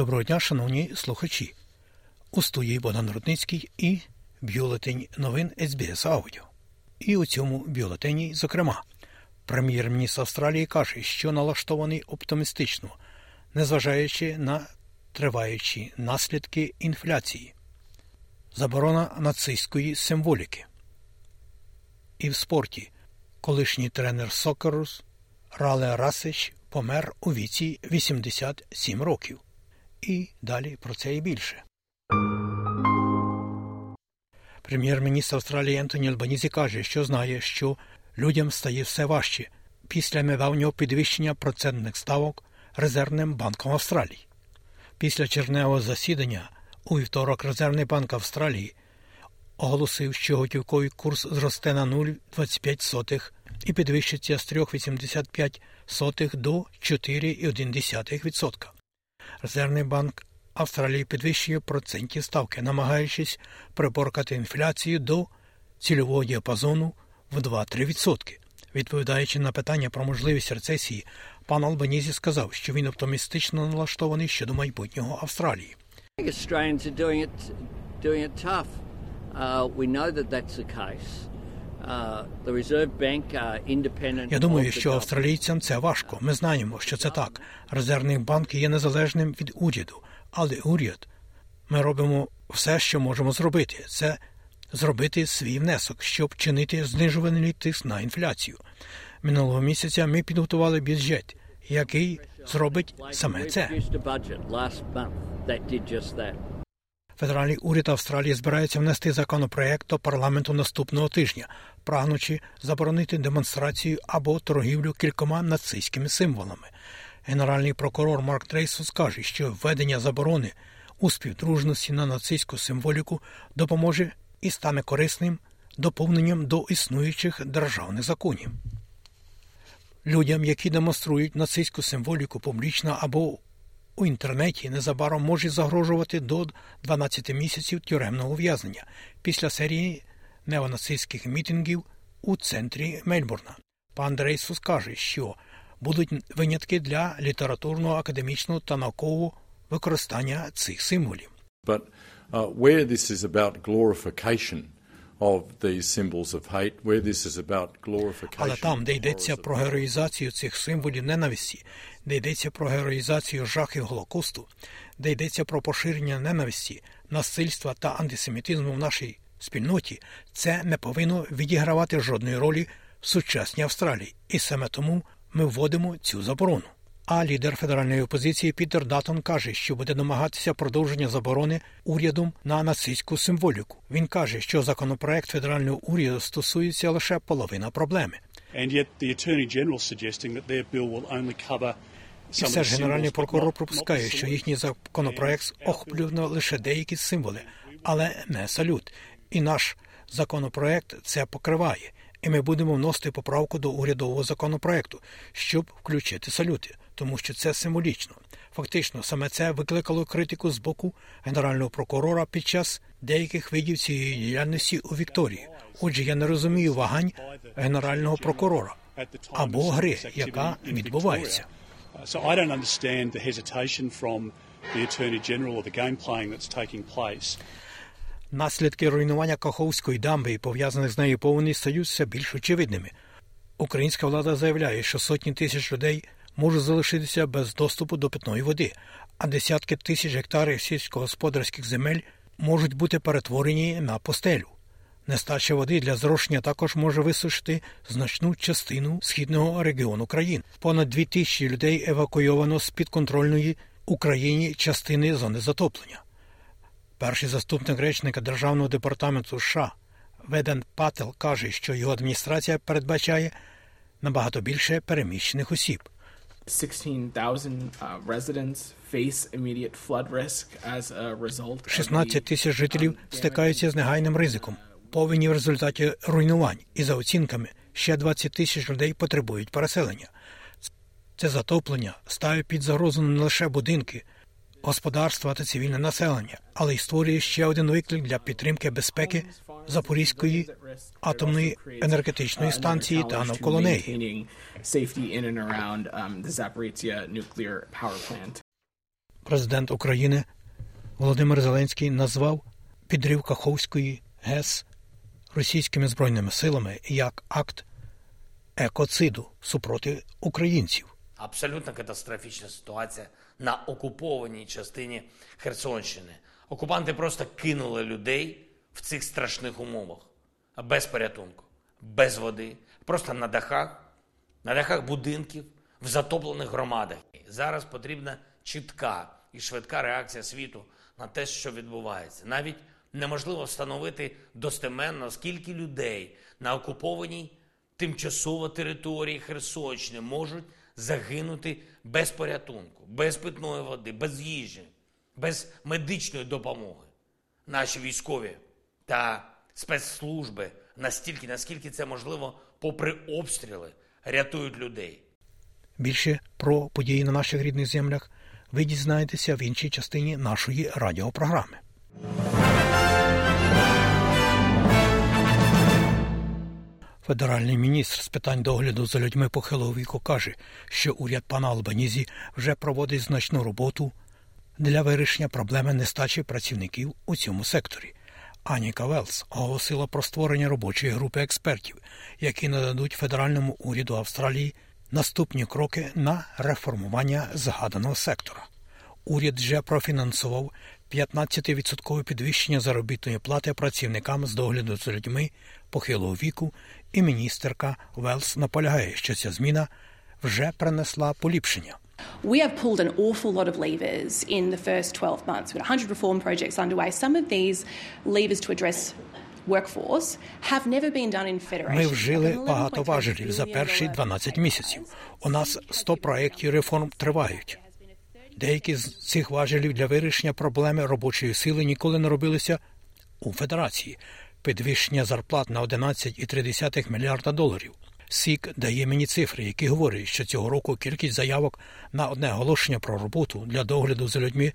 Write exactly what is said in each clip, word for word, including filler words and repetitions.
Доброго дня, шановні слухачі. У студії Богдан Рудницький і бюлетень новин ес бе ес Аудіо. І у цьому бюлетені, зокрема, прем'єр-міністр Австралії каже, що налаштований оптимістично, незважаючи на триваючі наслідки інфляції, заборона нацистської символіки. І в спорті колишній тренер Сокерус Рале Рашич помер у віці вісімдесят сім років. І далі про це і більше. Прем'єр-міністр Австралії Антоні Албанезі каже, що знає, що людям стає все важче після недавнього підвищення процентних ставок Резервним банком Австралії. Після червневого засідання у вівторок Резервний банк Австралії оголосив, що готівковий курс зросте на нуль цілих двадцять п'ять сотих і підвищиться з три цілих вісімдесят п'ять сотих до чотири цілих одна відсотка. Резервний банк Австралії підвищує процентні ставки, намагаючись приборкати інфляцію до цільового діапазону в два-три відсотки. Відповідаючи на питання про можливість рецесії, пан Албанезі сказав, що він оптимістично налаштований щодо майбутнього Австралії. Я думаю, що австралійцям це важко. Ми знаємо, що це так. Резервний банк є незалежним від уряду, але уряд, ми робимо все, що можемо зробити. Це зробити свій внесок, щоб чинити знижувальний тиск на інфляцію. Минулого місяця ми підготували бюджет, який зробить саме це. Федеральний уряд Австралії збирається внести законопроєкт до парламенту наступного тижня, прагнучи заборонити демонстрацію або торгівлю кількома нацистськими символами. Генеральний прокурор Марк Дрейфус каже, що введення заборони у співдружності на нацистську символіку допоможе і стане корисним доповненням до існуючих державних законів. Людям, які демонструють нацистську символіку публічно або у інтернеті, незабаром може загрожувати до дванадцяти місяців тюремного ув'язнення після серії неонацистських мітингів у центрі Мельбурна. Пан Дрейфус каже, що будуть винятки для літературного, академічного та наукового використання цих символів. But uh, where this is about glorification of these symbols of hate, where this is about glorification. Але там, де йдеться про героїзацію цих символів ненависті, де йдеться про героїзацію жахів Голокосту, де йдеться про поширення ненависті, насильства та антисемітизму в нашій спільноті, це не повинно відігравати жодної ролі в сучасній Австралії. І саме тому ми вводимо цю заборону. А лідер федеральної опозиції Пітер Датон каже, що буде домагатися продовження заборони урядом на нацистську символіку. Він каже, що законопроект федерального уряду стосується лише половини проблеми. І все ж генеральний прокурор пропускає, що їхній законопроект охоплює лише деякі символи, але не салют. І наш законопроект це покриває. І ми будемо вносити поправку до урядового законопроекту, щоб включити салюти, тому що це символічно. Фактично, саме це викликало критику з боку генерального прокурора під час деяких видів цієї діяльності у Вікторії. Отже, я не розумію вагань генерального прокурора або гри, яка відбувається. Наслідки руйнування Каховської дамби і пов'язаних з нею повеней стають все більш очевидними. Українська влада заявляє, що сотні тисяч людей можуть залишитися без доступу до питної води, а десятки тисяч гектарів сільськогосподарських земель можуть бути перетворені на пустелю. Нестача води для зрошення також може висушити значну частину східного регіону країни. Понад дві тисячі людей евакуйовано з підконтрольної Україні частини зони затоплення. Перший заступник речника Державного департаменту США Веден Паттел каже, що його адміністрація передбачає набагато більше переміщених осіб. шістнадцять тисяч жителів стикаються з негайним ризиком повені в результаті руйнувань, і за оцінками ще двадцять тисяч людей потребують переселення. Це затоплення ставить під загрозу не лише будинки, господарства та цивільне населення, але й створює ще один виклик для підтримки безпеки Запорізької атомної енергетичної станції та навколо неї. президент України Володимир Зеленський назвав підрив Каховської ГЕС російськими збройними силами як акт екоциду супроти українців. Абсолютно катастрофічна ситуація на окупованій частині Херсонщини. Окупанти просто кинули людей в цих страшних умовах. Без порятунку, без води, просто на дахах, на дахах будинків, в затоплених громадах. Зараз потрібна чітка і швидка реакція світу на те, що відбувається. Навіть неможливо встановити достеменно, скільки людей на окупованій тимчасово території Херсонщини можуть загинути без порятунку, без питної води, без їжі, без медичної допомоги. Наші військові та спецслужби настільки, наскільки це можливо, попри обстріли, рятують людей. Більше про події на наших рідних землях ви дізнаєтеся в іншій частині нашої радіопрограми. Федеральний міністр з питань догляду за людьми похилого віку каже, що уряд пана Албанезі вже проводить значну роботу для вирішення проблеми нестачі працівників у цьому секторі. Аніка Велс оголосила про створення робочої групи експертів, які нададуть федеральному уряду Австралії наступні кроки на реформування згаданого сектора. Уряд вже профінансував п'ятнадцятивідсоткове підвищення заробітної плати працівникам з догляду за людьми похилого віку, і міністерка Велс наполягає, що ця зміна вже принесла поліпшення. We have pulled an awful lot of levers in the first twelve months. We've got one hundred reform projects underway. Some of these levers to address workforce have never been done in federation. Ми вжили багато важелів за перші дванадцять місяців. У нас сто проєктів реформ тривають. Деякі з цих важелів для вирішення проблеми робочої сили ніколи не робилися у Федерації. Підвищення зарплат на одинадцять цілих три мільярда доларів. СІК дає мені цифри, які говорять, що цього року кількість заявок на одне оголошення про роботу для догляду за людьми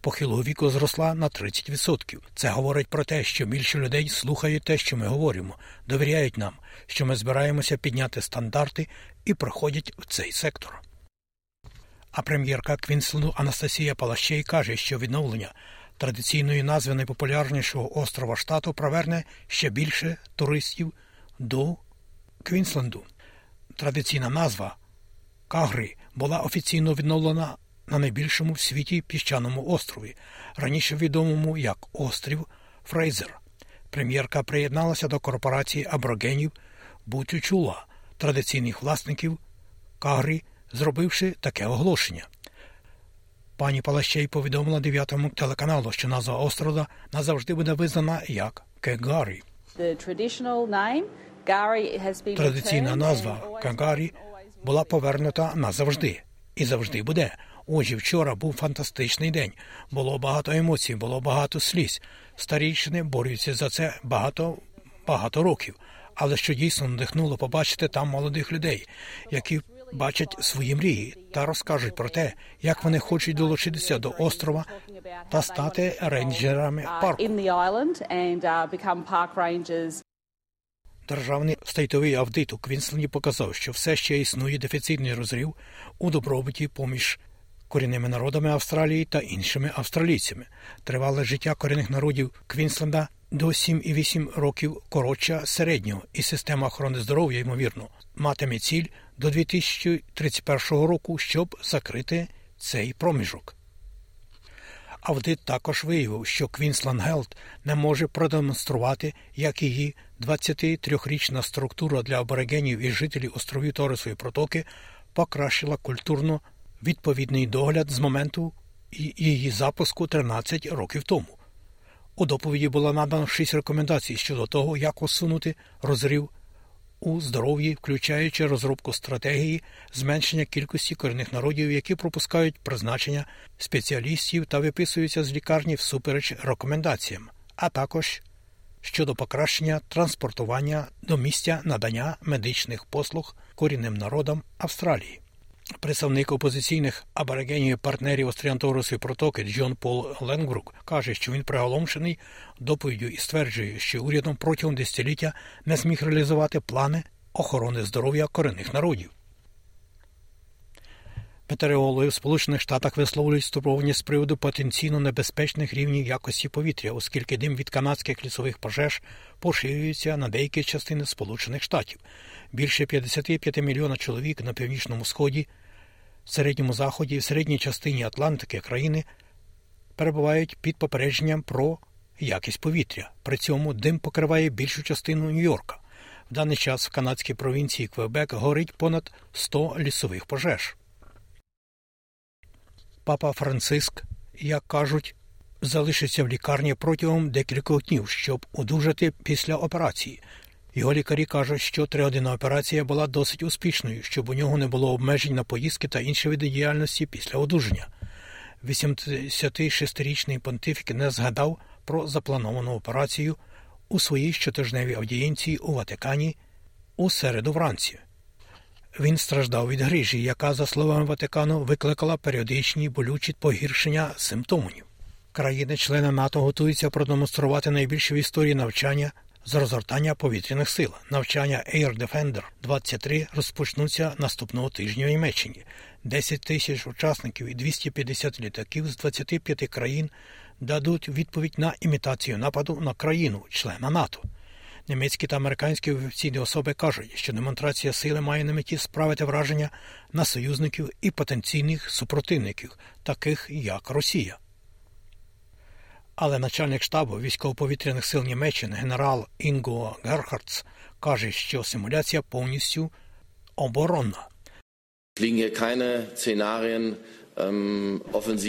похилого віку зросла на тридцять відсотків. Це говорить про те, що більше людей слухають те, що ми говоримо, довіряють нам, що ми збираємося підняти стандарти і проходять в цей сектор. А прем'єрка Квінсленду Анастасія Палащей каже, що відновлення традиційної назви найпопулярнішого острова штату приверне ще більше туристів до Квінсленду. Традиційна назва Кагри була офіційно відновлена на найбільшому в світі піщаному острові, раніше відомому як острів Фрейзер. Прем'єрка приєдналася до корпорації аборигенів Бутючула, традиційних власників Кагри, зробивши таке оголошення. Пані Палащей повідомила дев'ятому телеканалу, що назва острова назавжди буде визнана як Кегарі. Традиційна назва Кагарі була повернута назавжди. І завжди буде. Отже, вчора був фантастичний день. Було багато емоцій, було багато сліз. Старійшини борються за це багато, багато років. Але що дійсно надихнуло побачити там молодих людей, які бачать свої мрії та розкажуть про те, як вони хочуть долучитися до острова та стати рейнджерами парку. Державний стейтовий аудит у Квінсленді показав, що все ще існує дефіцитний розрив у добробуті поміж корінними народами Австралії та іншими австралійцями. Тривале життя корінних народів Квінсленда до сім цілих вісім десятих років коротше середнього, і система охорони здоров'я, ймовірно, матиме ціль до дві тисячі тридцять першого року, щоб закрити цей проміжок. Аудит також виявив, що Queensland Health не може продемонструвати, як її двадцятитрирічна структура для аборигенів і жителів островів Торисової протоки покращила культурно відповідний догляд з моменту її запуску тринадцять років тому. У доповіді було надано шість рекомендацій щодо того, як усунути розрив у здоров'ї, включаючи розробку стратегії зменшення кількості корінних народів, які пропускають призначення спеціалістів та виписуються з лікарні всупереч рекомендаціям, а також щодо покращення транспортування до місця надання медичних послуг корінним народам Австралії. Представник опозиційних аборигенів партнерів острів Торисової протоки Джон Пол Ленгбрук каже, що він приголомшений доповіддю і стверджує, що урядом протягом десятиліття не зміг реалізувати плани охорони здоров'я корінних народів. Метеорологи в Сполучених Штатах висловлюють стурбованість з приводу потенційно небезпечних рівнів якості повітря, оскільки дим від канадських лісових пожеж поширюється на деякі частини Сполучених Штатів. Більше п'ятдесят п'ять мільйонів чоловік на північному сході, середньому заході і в середній частині Атлантики країни перебувають під попередженням про якість повітря. При цьому дим покриває більшу частину Нью-Йорка. В даний час в канадській провінції Квебек горить понад сто лісових пожеж. Папа Франциск, як кажуть, залишиться в лікарні протягом декількох днів, щоб одужати після операції. Його лікарі кажуть, що тригодинна операція була досить успішною, щоб у нього не було обмежень на поїздки та інші види діяльності після одужання. вісімдесятишестирічний понтифік не згадав про заплановану операцію у своїй щотижневій аудієнції у Ватикані у середу вранці. Він страждав від грижі, яка, за словами Ватикану, викликала періодичні болючі погіршення симптомів. Країни-члени НАТО готуються продемонструвати найбільше в історії навчання з розгортання повітряних сил. Навчання Air Defender двадцять три розпочнуться наступного тижня в Німеччині. десять тисяч учасників і двісті п'ятдесят літаків з двадцяти п'яти країн дадуть відповідь на імітацію нападу на країну-члена НАТО. Німецькі та американські офіційні особи кажуть, що демонстрація сили має на меті справити враження на союзників і потенційних супротивників, таких як Росія. Але начальник штабу військово-повітряних сил Німеччини генерал Інго Герхарц каже, що симуляція повністю оборонна.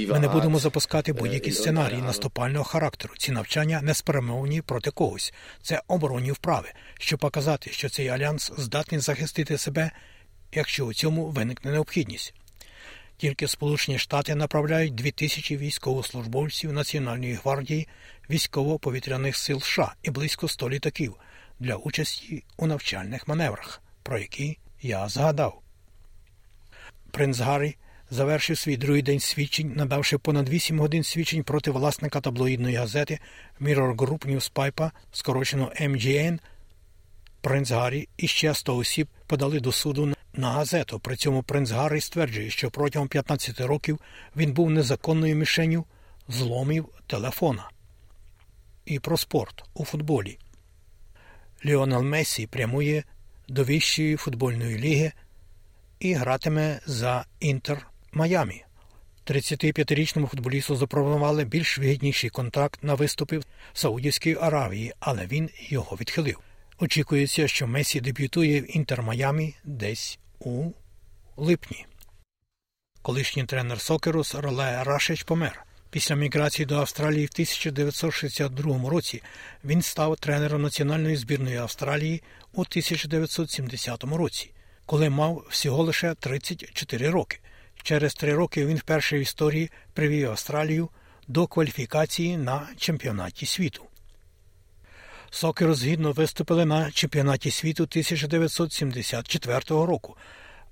Ми не будемо запускати будь-які сценарії наступального характеру. Ці навчання не спрямовані проти когось. Це оборонні вправи, щоб показати, що цей альянс здатний захистити себе, якщо у цьому виникне необхідність. Тільки Сполучені Штати направляють дві тисячі військовослужбовців Національної гвардії військово-повітряних сил США і близько ста літаків для участі у навчальних маневрах, про які я згадав. Принц Гаррі завершив свій другий день свідчень, надавши понад вісім годин свідчень проти власника таблоїдної газети Mirror Group News Pipe, скорочено Ем Джі Ен. Принц Гаррі і ще сто осіб подали до суду на газету. При цьому принц Гаррі стверджує, що протягом п'ятнадцяти років він був незаконною мішенню зломів телефона. І про спорт у футболі. Ліонел Месі прямує до вищої футбольної ліги і гратиме за Інтер Майамі. тридцятип'ятирічному футболісту запропонували більш вигідніший контракт на виступи в Саудівській Аравії, але він його відхилив. Очікується, що Месі дебютує в Інтер Майамі десь у липні. Колишній тренер Сокерус Рале Рашич помер. Після міграції до Австралії в тисяча дев'ятсот шістдесят другому році він став тренером національної збірної Австралії у тисяча дев'ятсот сімдесятому році, коли мав всього лише тридцять чотири роки. Через три роки він вперше в історії привів Австралію до кваліфікації на чемпіонаті світу. Сокерус гідно виступили на чемпіонаті світу тисяча дев'ятсот сімдесят четвертого року,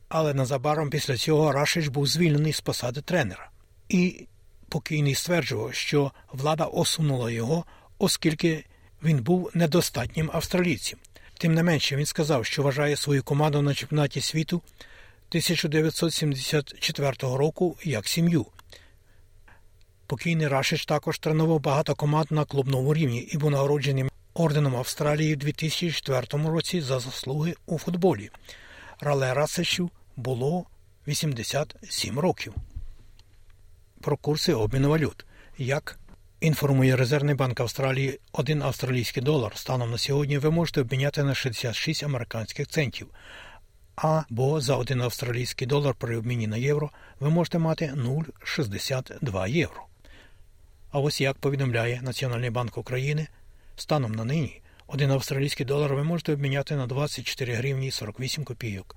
але незабаром після цього Рашич був звільнений з посади тренера. І покійний стверджував, що влада осунула його, оскільки він був недостатнім австралійцем. Тим не менше, він сказав, що вважає свою команду на чемпіонаті світу тисяча дев'ятсот сімдесят четвертого року як сім'ю. Покійний Рашич також тренував багато команд на клубному рівні і був нагороджений орденом Австралії в дві тисячі четвертому році за заслуги у футболі. Рале Рашичу було вісімдесят сім років. Про курси обміну валют. Як інформує Резервний банк Австралії, один австралійський долар станом на сьогодні ви можете обміняти на шістдесят шість американських центів. Або за один австралійський долар при обміні на євро ви можете мати нуль цілих шістдесят два євро. А ось як повідомляє Національний банк України, станом на нині один австралійський долар ви можете обміняти на двадцять чотири гривні сорок вісім копійок.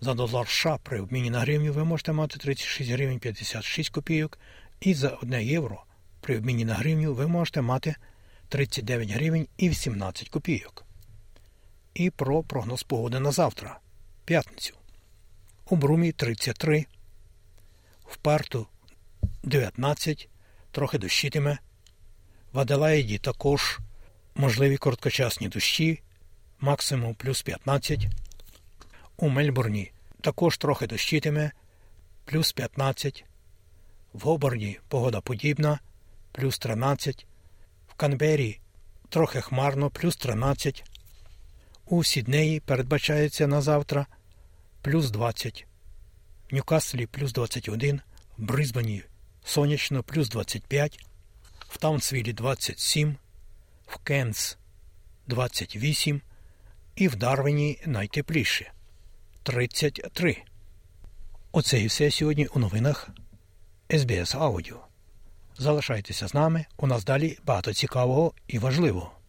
За долар США при обміні на гривню ви можете мати тридцять шість гривень п'ятдесят шість копійок і за одне євро при обміні на гривню ви можете мати тридцять дев'ять гривень і вісімнадцять копійок. І про прогноз погоди на завтра, п'ятницю. У Брумі тридцять три, в Парту дев'ятнадцять, трохи дощитиме, в Аделаїді також можливі короткочасні дощі, максимум плюс п'ятнадцять. У Мельбурні також трохи дощитиме, плюс п'ятнадцять, в Гоборні погода подібна, плюс тринадцять, в Канбері трохи хмарно, плюс тринадцять, у Сіднеї передбачається на завтра плюс двадцять, в Ньюкаслі плюс двадцять один, в Брисбені сонячно плюс двадцять п'ять, в Таунсвілі двадцять сім, в Кенс двадцять вісім і в Дарвіні найтепліше – тридцять три. Оце і все сьогодні у новинах ес бі ес Аудіо. Залишайтеся з нами, у нас далі багато цікавого і важливого.